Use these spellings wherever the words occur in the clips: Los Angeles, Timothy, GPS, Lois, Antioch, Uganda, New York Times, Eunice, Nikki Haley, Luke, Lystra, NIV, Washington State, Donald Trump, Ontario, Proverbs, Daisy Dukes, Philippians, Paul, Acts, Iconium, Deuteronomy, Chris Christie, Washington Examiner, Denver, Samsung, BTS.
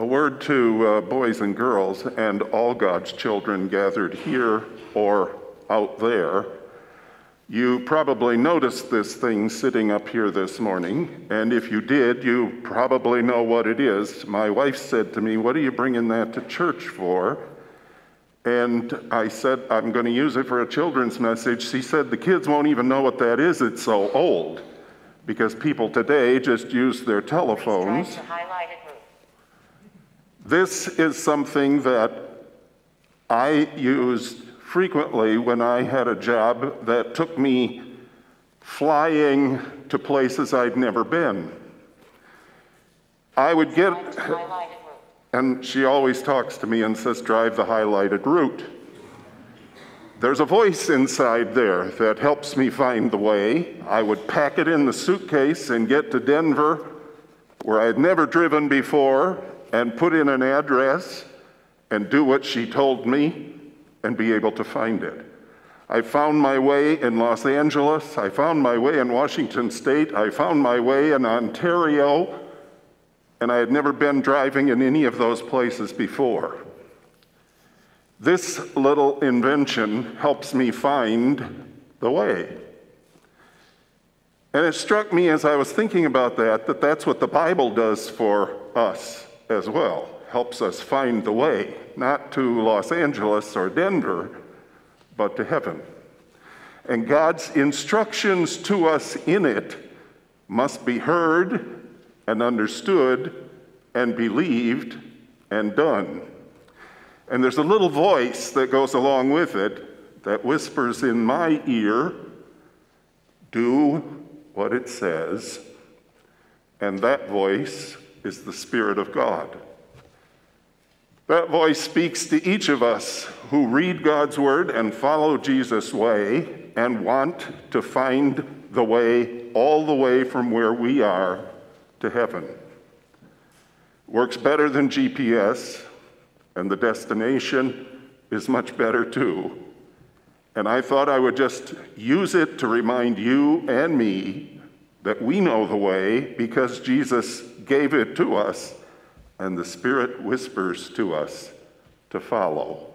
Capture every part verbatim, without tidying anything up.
A word to uh, boys and girls and all God's children gathered here or out there. You probably noticed this thing sitting up here this morning, and if you did, you probably know what it is. My wife said to me, "What are you bringing that to church for?" And I said, "I'm going to use it for a children's message." She said, "The kids won't even know what that is. It's so old," because people today just use their telephones. This is something that I used frequently when I had a job that took me flying to places I'd never been. I would get, and she always talks to me and says, "Drive the highlighted route." There's a voice inside there that helps me find the way. I would pack it in the suitcase and get to Denver, where I had never driven before, and put in an address and do what she told me and be able to find it. I found my way in Los Angeles. I found my way in Washington State. I found my way in Ontario. And I had never been driving in any of those places before. This little invention helps me find the way. And it struck me as I was thinking about that, that that's what the Bible does for us as well, helps us find the way, not to Los Angeles or Denver, but to heaven. And God's instructions to us in it must be heard and understood and believed and done. And there's a little voice that goes along with it that whispers in my ear, "Do what it says," and that voice is the Spirit of God. That voice speaks to each of us who read God's word and follow Jesus' way and want to find the way all the way from where we are to heaven. Works better than G P S, and the destination is much better too. And I thought I would just use it to remind you and me that we know the way because Jesus gave it to us, and the Spirit whispers to us to follow.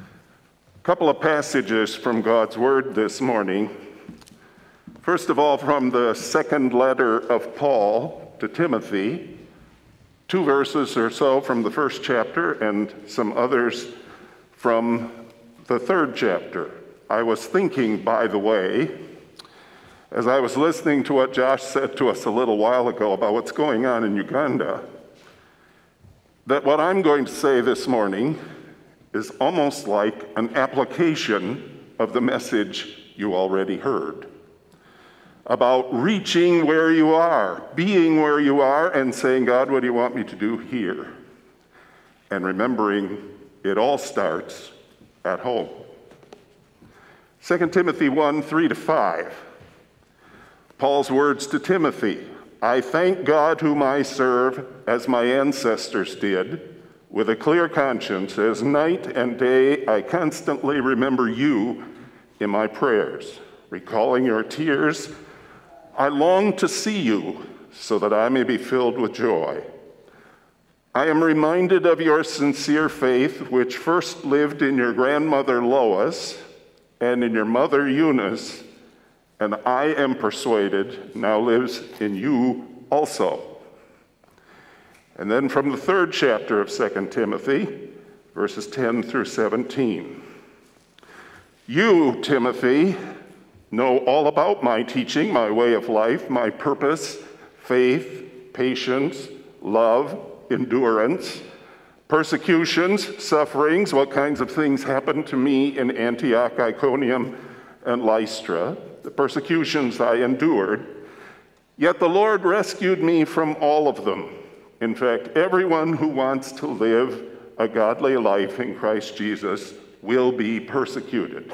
A couple of passages from God's Word this morning. First of all, from the second letter of Paul to Timothy, two verses or so from the first chapter and some others from the third chapter. I was thinking, by the way, as I was listening to what Josh said to us a little while ago about what's going on in Uganda, that what I'm going to say this morning is almost like an application of the message you already heard about reaching where you are, being where you are, and saying, "God, what do you want me to do here?" And remembering it all starts at home. Second Timothy one, three to five. Paul's words to Timothy, "I thank God whom I serve as my ancestors did, with a clear conscience, as night and day I constantly remember you in my prayers, recalling your tears. I long to see you so that I may be filled with joy. I am reminded of your sincere faith, which first lived in your grandmother Lois and in your mother Eunice, and I am persuaded now lives in you also." And then from the third chapter of Second Timothy, verses ten through seventeen. "You, Timothy, know all about my teaching, my way of life, my purpose, faith, patience, love, endurance, persecutions, sufferings, what kinds of things happened to me in Antioch, Iconium, and Lystra, the persecutions I endured, yet the Lord rescued me from all of them. In fact, everyone who wants to live a godly life in Christ Jesus will be persecuted,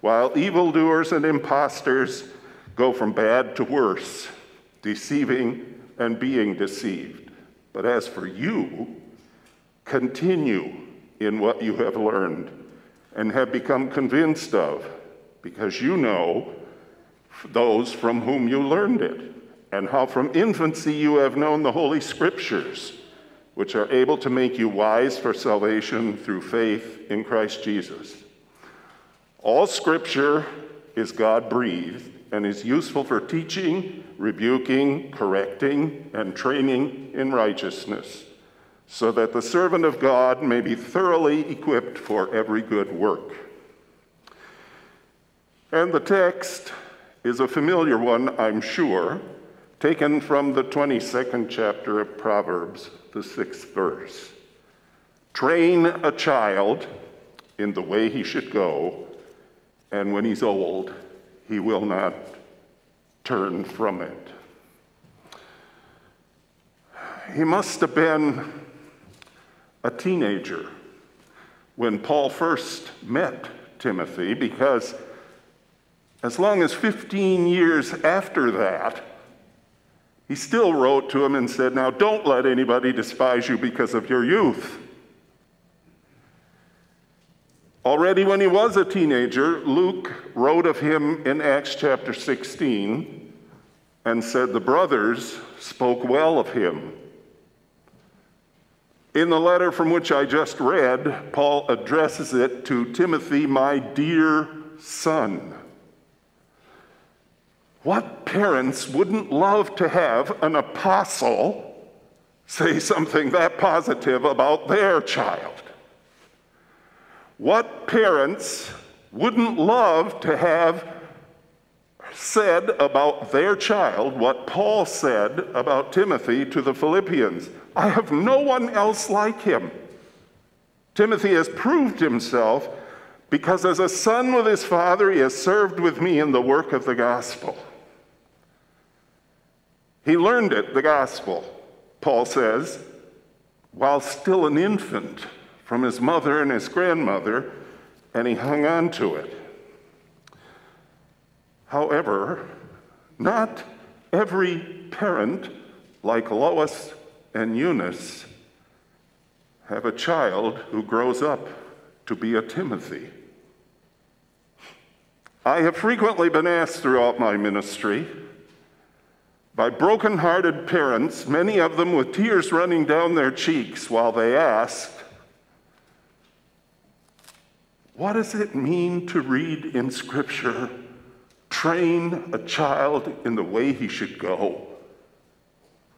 while evildoers and imposters go from bad to worse, deceiving and being deceived. But as for you, continue in what you have learned and have become convinced of, because you know those from whom you learned it, and how from infancy you have known the Holy Scriptures, which are able to make you wise for salvation through faith in Christ Jesus. All Scripture is God-breathed and is useful for teaching, rebuking, correcting, and training in righteousness, so that the servant of God may be thoroughly equipped for every good work. And the text is a familiar one, I'm sure, taken from the twenty-second chapter of Proverbs, the sixth verse. Train a child in the way he should go, and when he's old, he will not turn from it. He must have been a teenager when Paul first met Timothy, because as long as fifteen years after that, he still wrote to him and said, now don't let anybody despise you because of your youth. Already when he was a teenager, Luke wrote of him in Acts chapter sixteen and said the brothers spoke well of him. In the letter from which I just read, Paul addresses it to Timothy, my dear son. What parents wouldn't love to have an apostle say something that positive about their child? What parents wouldn't love to have said about their child what Paul said about Timothy to the Philippians? I have no one else like him. Timothy has proved himself because as a son with his father, he has served with me in the work of the gospel. He learned it, the gospel, Paul says, while still an infant from his mother and his grandmother, and he hung on to it. However, not every parent, like Lois and Eunice, have a child who grows up to be a Timothy. I have frequently been asked throughout my ministry by broken-hearted parents, many of them with tears running down their cheeks, while they asked, what does it mean to read in Scripture, train a child in the way he should go,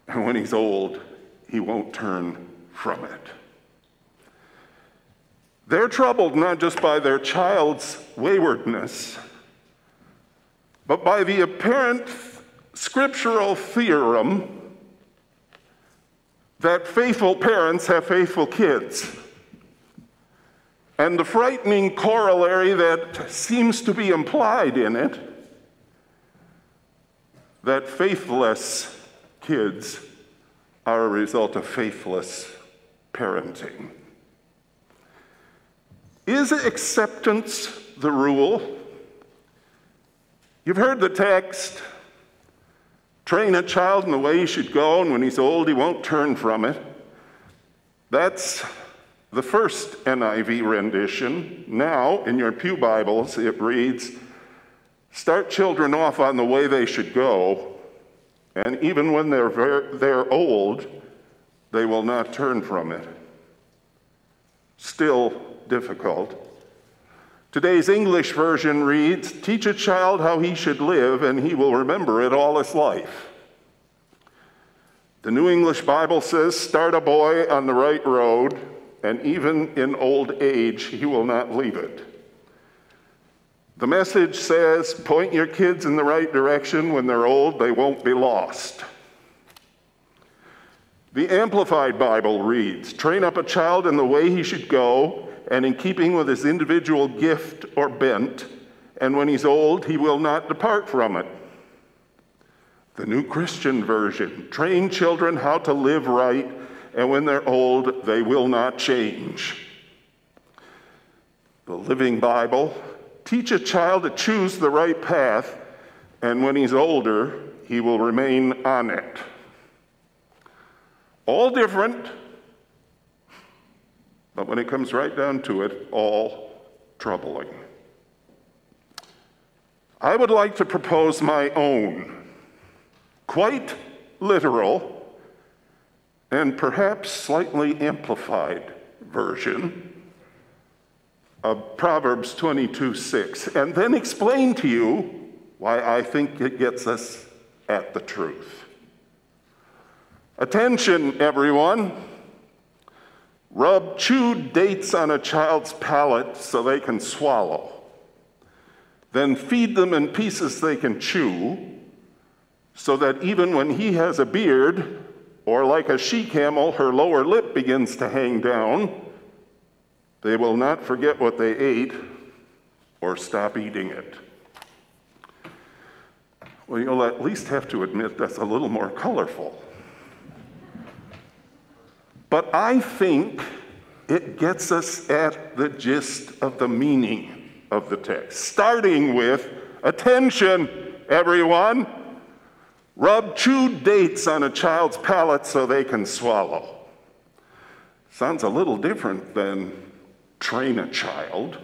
and when he's old, he won't turn from it? They're troubled not just by their child's waywardness, but by the apparent scriptural theorem that faithful parents have faithful kids, and the frightening corollary that seems to be implied in it, that faithless kids are a result of faithless parenting. Is acceptance the rule? You've heard the text, train a child in the way he should go, and when he's old, he won't turn from it. That's the first N I V rendition. Now, in your pew Bibles, it reads, start children off on the way they should go, and even when they're, very, they're old, they will not turn from it. Still difficult. Today's English version reads, teach a child how he should live, and he will remember it all his life. The New English Bible says, start a boy on the right road, and even in old age, he will not leave it. The Message says, point your kids in the right direction. When they're old, they won't be lost. The Amplified Bible reads, train up a child in the way he should go, and in keeping with his individual gift or bent, and when he's old, he will not depart from it. The New Christian Version, train children how to live right, and when they're old, they will not change. The Living Bible, teach a child to choose the right path, and when he's older, he will remain on it. All different, but when it comes right down to it, all troubling. I would like to propose my own quite literal and perhaps slightly amplified version of Proverbs twenty-two six, and then explain to you why I think it gets us at the truth. Attention, everyone. Rub chewed dates on a child's palate so they can swallow. Then feed them in pieces they can chew, so that even when he has a beard, or like a she-camel, her lower lip begins to hang down, they will not forget what they ate or stop eating it. Well, you'll at least have to admit that's a little more colorful. But I think it gets us at the gist of the meaning of the text, starting with, attention, everyone, rub chewed dates on a child's palate so they can swallow. Sounds a little different than train a child.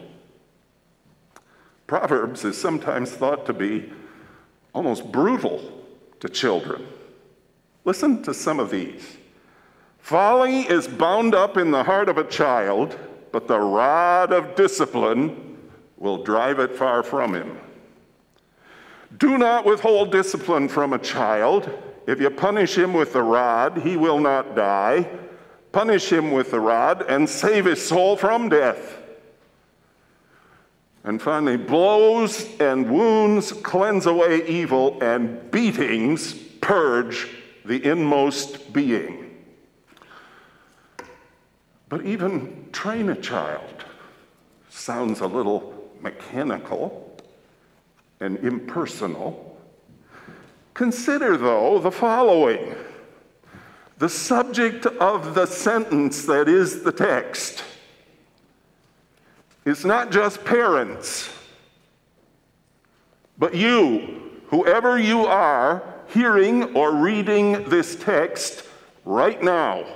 Proverbs is sometimes thought to be almost brutal to children. Listen to some of these. Folly is bound up in the heart of a child, but the rod of discipline will drive it far from him. Do not withhold discipline from a child. If you punish him with the rod, he will not die. Punish him with the rod and save his soul from death. And finally, blows and wounds cleanse away evil, and beatings purge the inmost being. But even train a child sounds a little mechanical and impersonal. Consider, though, the following. The subject of the sentence that is the text is not just parents, but you, whoever you are, hearing or reading this text right now.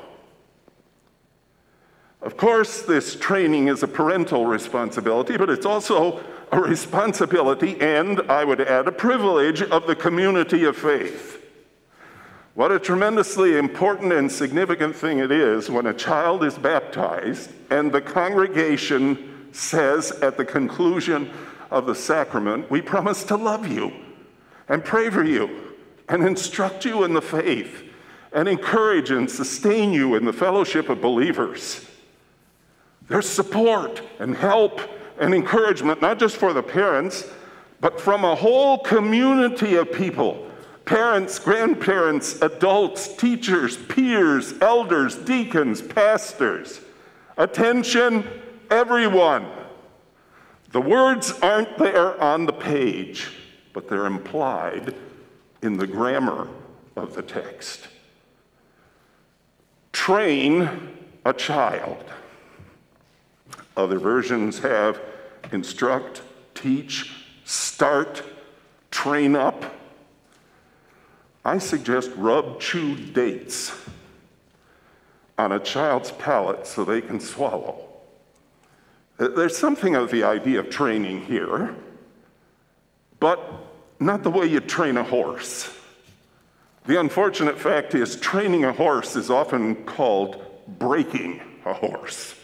Of course, this training is a parental responsibility, but it's also a responsibility and, I would add, a privilege of the community of faith. What a tremendously important and significant thing it is when a child is baptized and the congregation says at the conclusion of the sacrament, we promise to love you and pray for you and instruct you in the faith and encourage and sustain you in the fellowship of believers. There's support and help and encouragement, not just for the parents, but from a whole community of people. Parents, grandparents, adults, teachers, peers, elders, deacons, pastors. Attention, everyone. The words aren't there on the page, but they're implied in the grammar of the text. Train a child. Other versions have instruct, teach, start, train up. I suggest rub chewed dates on a child's palate so they can swallow. There's something of the idea of training here, but not the way you train a horse. The unfortunate fact is training a horse is often called breaking a horse.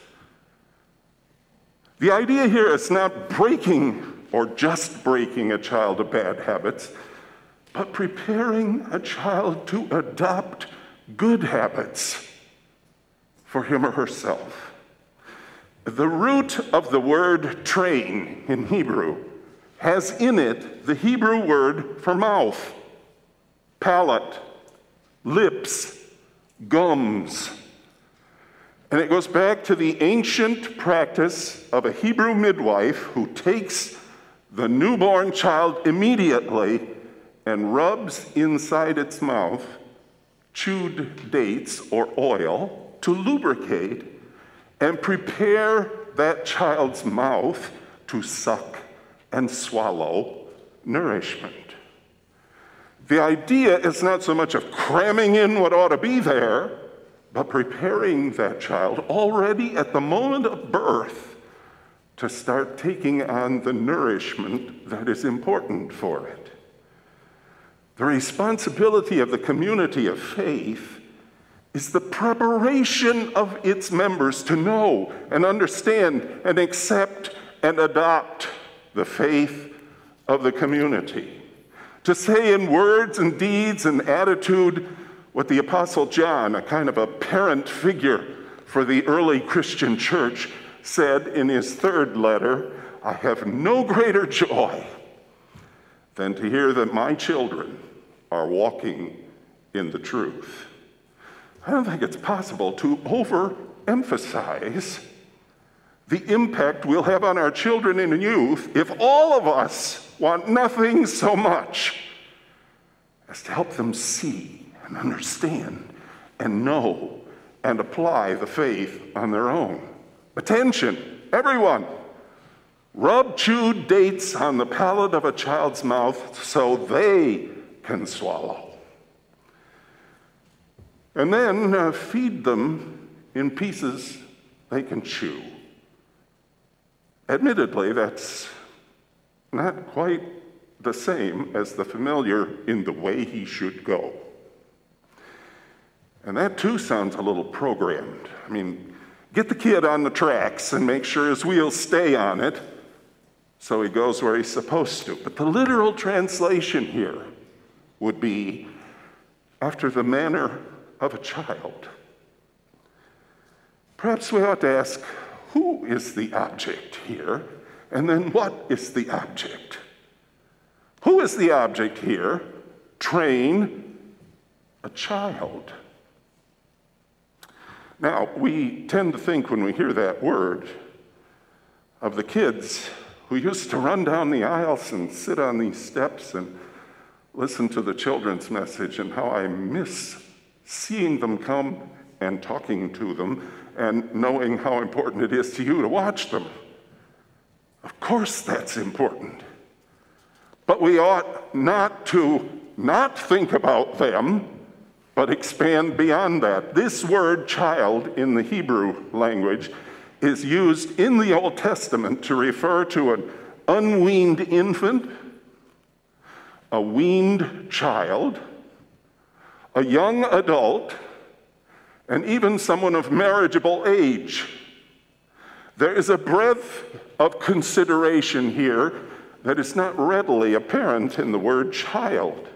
The idea here is not breaking or just breaking a child of bad habits, but preparing a child to adopt good habits for him or herself. The root of the word train in Hebrew has in it the Hebrew word for mouth, palate, lips, gums. And it goes back to the ancient practice of a Hebrew midwife who takes the newborn child immediately and rubs inside its mouth chewed dates or oil to lubricate and prepare that child's mouth to suck and swallow nourishment. The idea is not so much of cramming in what ought to be there, but preparing that child already at the moment of birth to start taking on the nourishment that is important for it. The responsibility of the community of faith is the preparation of its members to know and understand and accept and adopt the faith of the community. To say in words and deeds and attitude what the Apostle John, a kind of a parent figure for the early Christian church, said in his third letter, "I have no greater joy than to hear that my children are walking in the truth." I don't think it's possible to overemphasize the impact we'll have on our children and youth if all of us want nothing so much as to help them see and understand and know and apply the faith on their own. Attention, everyone. Rub chewed dates on the palate of a child's mouth so they can swallow. And then uh, feed them in pieces they can chew. Admittedly, that's not quite the same as the familiar "in the way he should go." And that too sounds a little programmed. I mean, get the kid on the tracks and make sure his wheels stay on it so he goes where he's supposed to. But the literal translation here would be after the manner of a child. Perhaps we ought to ask, who is the object here? And then what is the object? Who is the object here? Train a child. Now, we tend to think when we hear that word of the kids who used to run down the aisles and sit on these steps and listen to the children's message, and how I miss seeing them come and talking to them and knowing how important it is to you to watch them. Of course that's important. But we ought not to not think about them, but expand beyond that. This word child in the Hebrew language is used in the Old Testament to refer to an unweaned infant, a weaned child, a young adult, and even someone of marriageable age. There is a breadth of consideration here that is not readily apparent in the word child.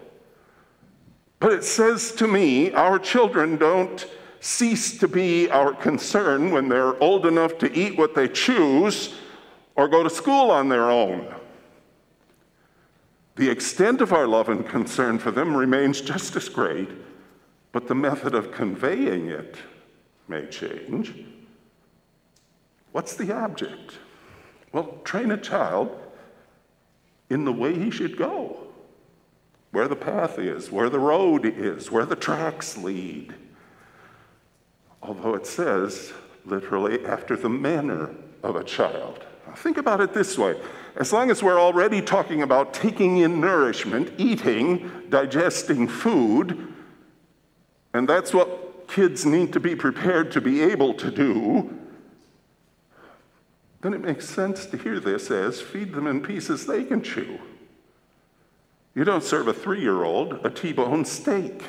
But it says to me, our children don't cease to be our concern when they're old enough to eat what they choose or go to school on their own. The extent of our love and concern for them remains just as great, but the method of conveying it may change. What's the object? Well, train a child in the way he should go, where the path is, where the road is, where the tracks lead. Although it says, literally, after the manner of a child. Now, think about it this way. As long as we're already talking about taking in nourishment, eating, digesting food, and that's what kids need to be prepared to be able to do, then it makes sense to hear this as feed them in pieces they can chew. You don't serve a three-year-old a T-bone steak.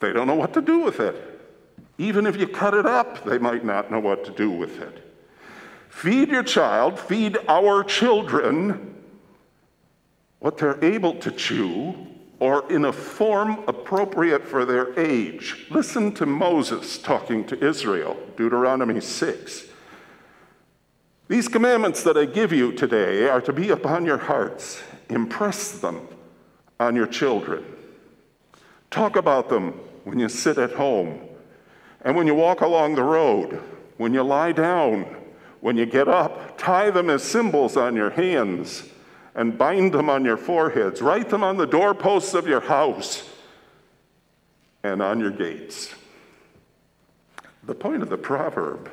They don't know what to do with it. Even if you cut it up, they might not know what to do with it. Feed your child, feed our children what they're able to chew, or in a form appropriate for their age. Listen to Moses talking to Israel, Deuteronomy six. "These commandments that I give you today are to be upon your hearts. Impress them on your children. Talk about them when you sit at home, and when you walk along the road, when you lie down, when you get up. Tie them as symbols on your hands and bind them on your foreheads. Write them on the doorposts of your house and on your gates." The point of the proverb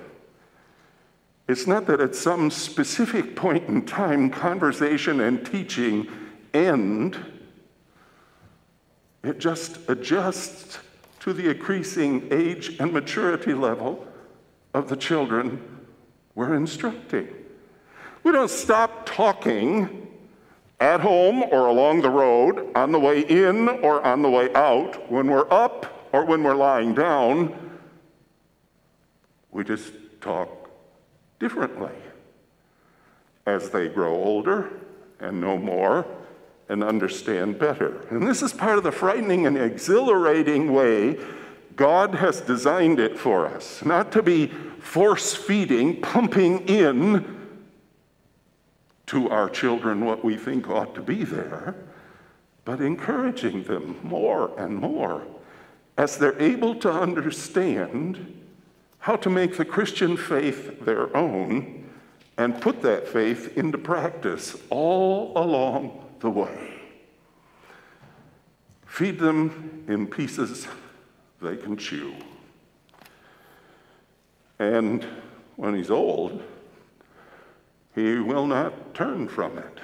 is not that at some specific point in time, conversation and teaching end. It just adjusts to the increasing age and maturity level of the children we're instructing. We don't stop talking at home or along the road, on the way in or on the way out, when we're up or when we're lying down, we just talk differently. As they grow older and know more and understand better. And this is part of the frightening and exhilarating way God has designed it for us, not to be force-feeding, pumping in to our children what we think ought to be there, but encouraging them more and more as they're able to understand how to make the Christian faith their own and put that faith into practice all along the way. Feed them in pieces they can chew. And when he's old, he will not turn from it.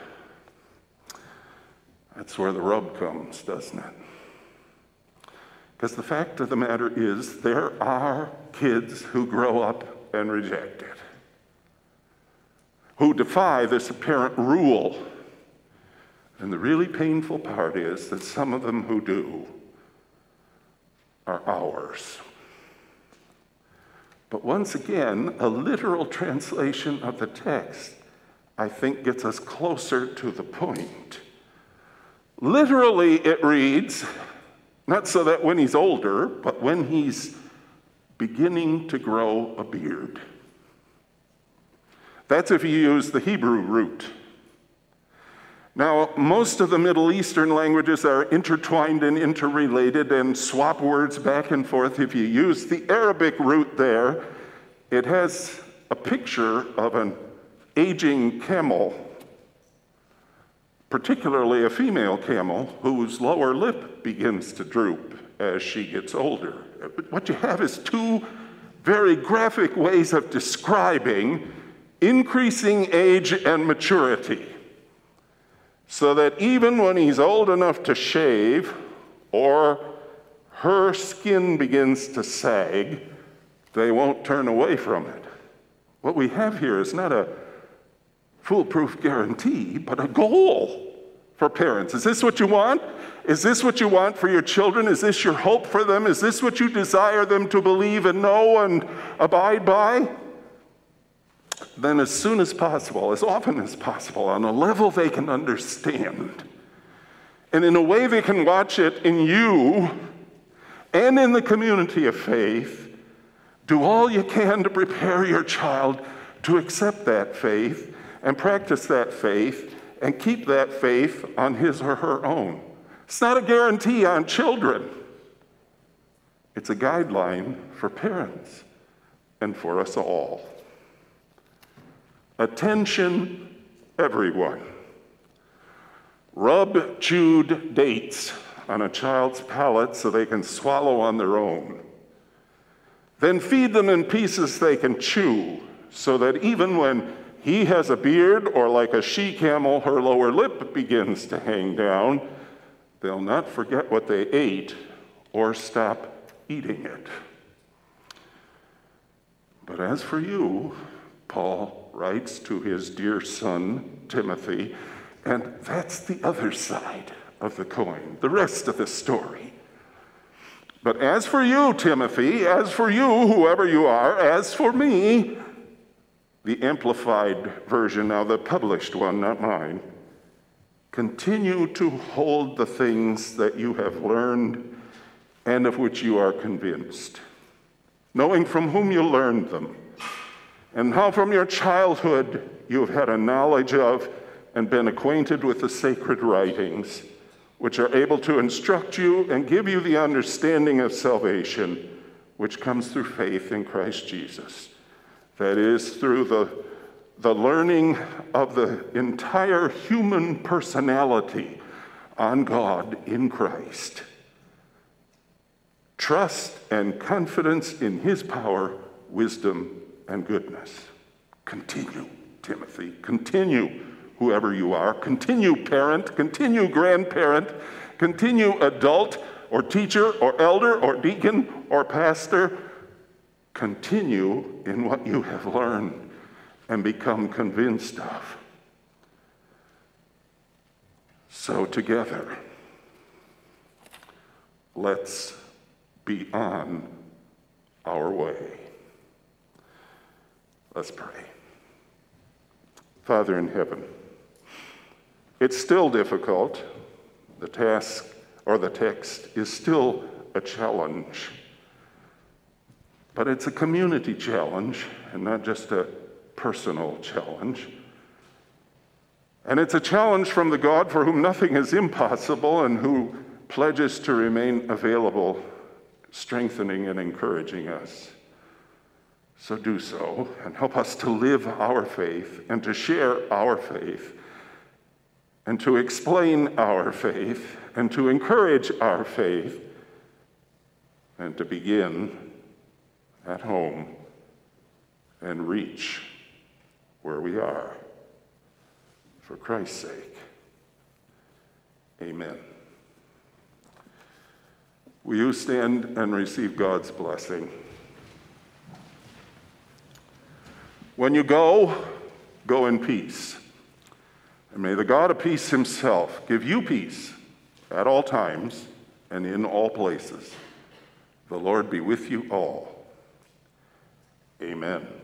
That's where the rub comes, doesn't it? Because the fact of the matter is, there are kids who grow up and reject it, who defy this apparent rule. And the really painful part is that some of them who do are ours. But once again, a literal translation of the text, I think, gets us closer to the point. Literally, it reads, not so that when he's older, but when he's beginning to grow a beard. That's if you use the Hebrew root. Now, most of the Middle Eastern languages are intertwined and interrelated and swap words back and forth. If you use the Arabic root there, it has a picture of an aging camel, particularly a female camel, whose lower lip begins to droop as she gets older. What you have is two very graphic ways of describing increasing age and maturity. So that even when he's old enough to shave, or her skin begins to sag, they won't turn away from it. What we have here is not a foolproof guarantee, but a goal for parents. Is this what you want? Is this what you want for your children? Is this your hope for them? Is this what you desire them to believe and know and abide by? Then as soon as possible, as often as possible, on a level they can understand. And in a way they can watch it in you and in the community of faith. Do all you can to prepare your child to accept that faith and practice that faith and keep that faith on his or her own. It's not a guarantee on children. It's a guideline for parents and for us all. Attention, everyone. Rub chewed dates on a child's palate so they can swallow on their own. Then feed them in pieces they can chew so that even when he has a beard or, like a she-camel, her lower lip begins to hang down, they'll not forget what they ate or stop eating it. But as for you, Paul writes to his dear son, Timothy, and that's the other side of the coin, the rest of the story. But as for you, Timothy, as for you, whoever you are, as for me, the amplified version, now the published one, not mine, continue to hold the things that you have learned and of which you are convinced, knowing from whom you learned them, and how from your childhood you have had a knowledge of and been acquainted with the sacred writings, which are able to instruct you and give you the understanding of salvation, which comes through faith in Christ Jesus. That is, through the, the learning of the entire human personality on God in Christ. Trust and confidence in his power, wisdom, and goodness. Continue, Timothy. Continue, whoever you are. Continue, parent. Continue, grandparent. Continue, adult, or teacher, or elder, or deacon, or pastor. Continue in what you have learned and become convinced of. So together, let's be on our way. Let's pray. Father in heaven, it's still difficult. The task or the text is still a challenge, but it's a community challenge and not just a personal challenge. And it's a challenge from the God for whom nothing is impossible and who pledges to remain available, strengthening and encouraging us. So do so and help us to live our faith and to share our faith and to explain our faith and to encourage our faith and to begin at home and reach where we are. For Christ's sake, amen. Will you stand and receive God's blessing? When you go, go in peace. And may the God of peace himself give you peace at all times and in all places. The Lord be with you all. Amen.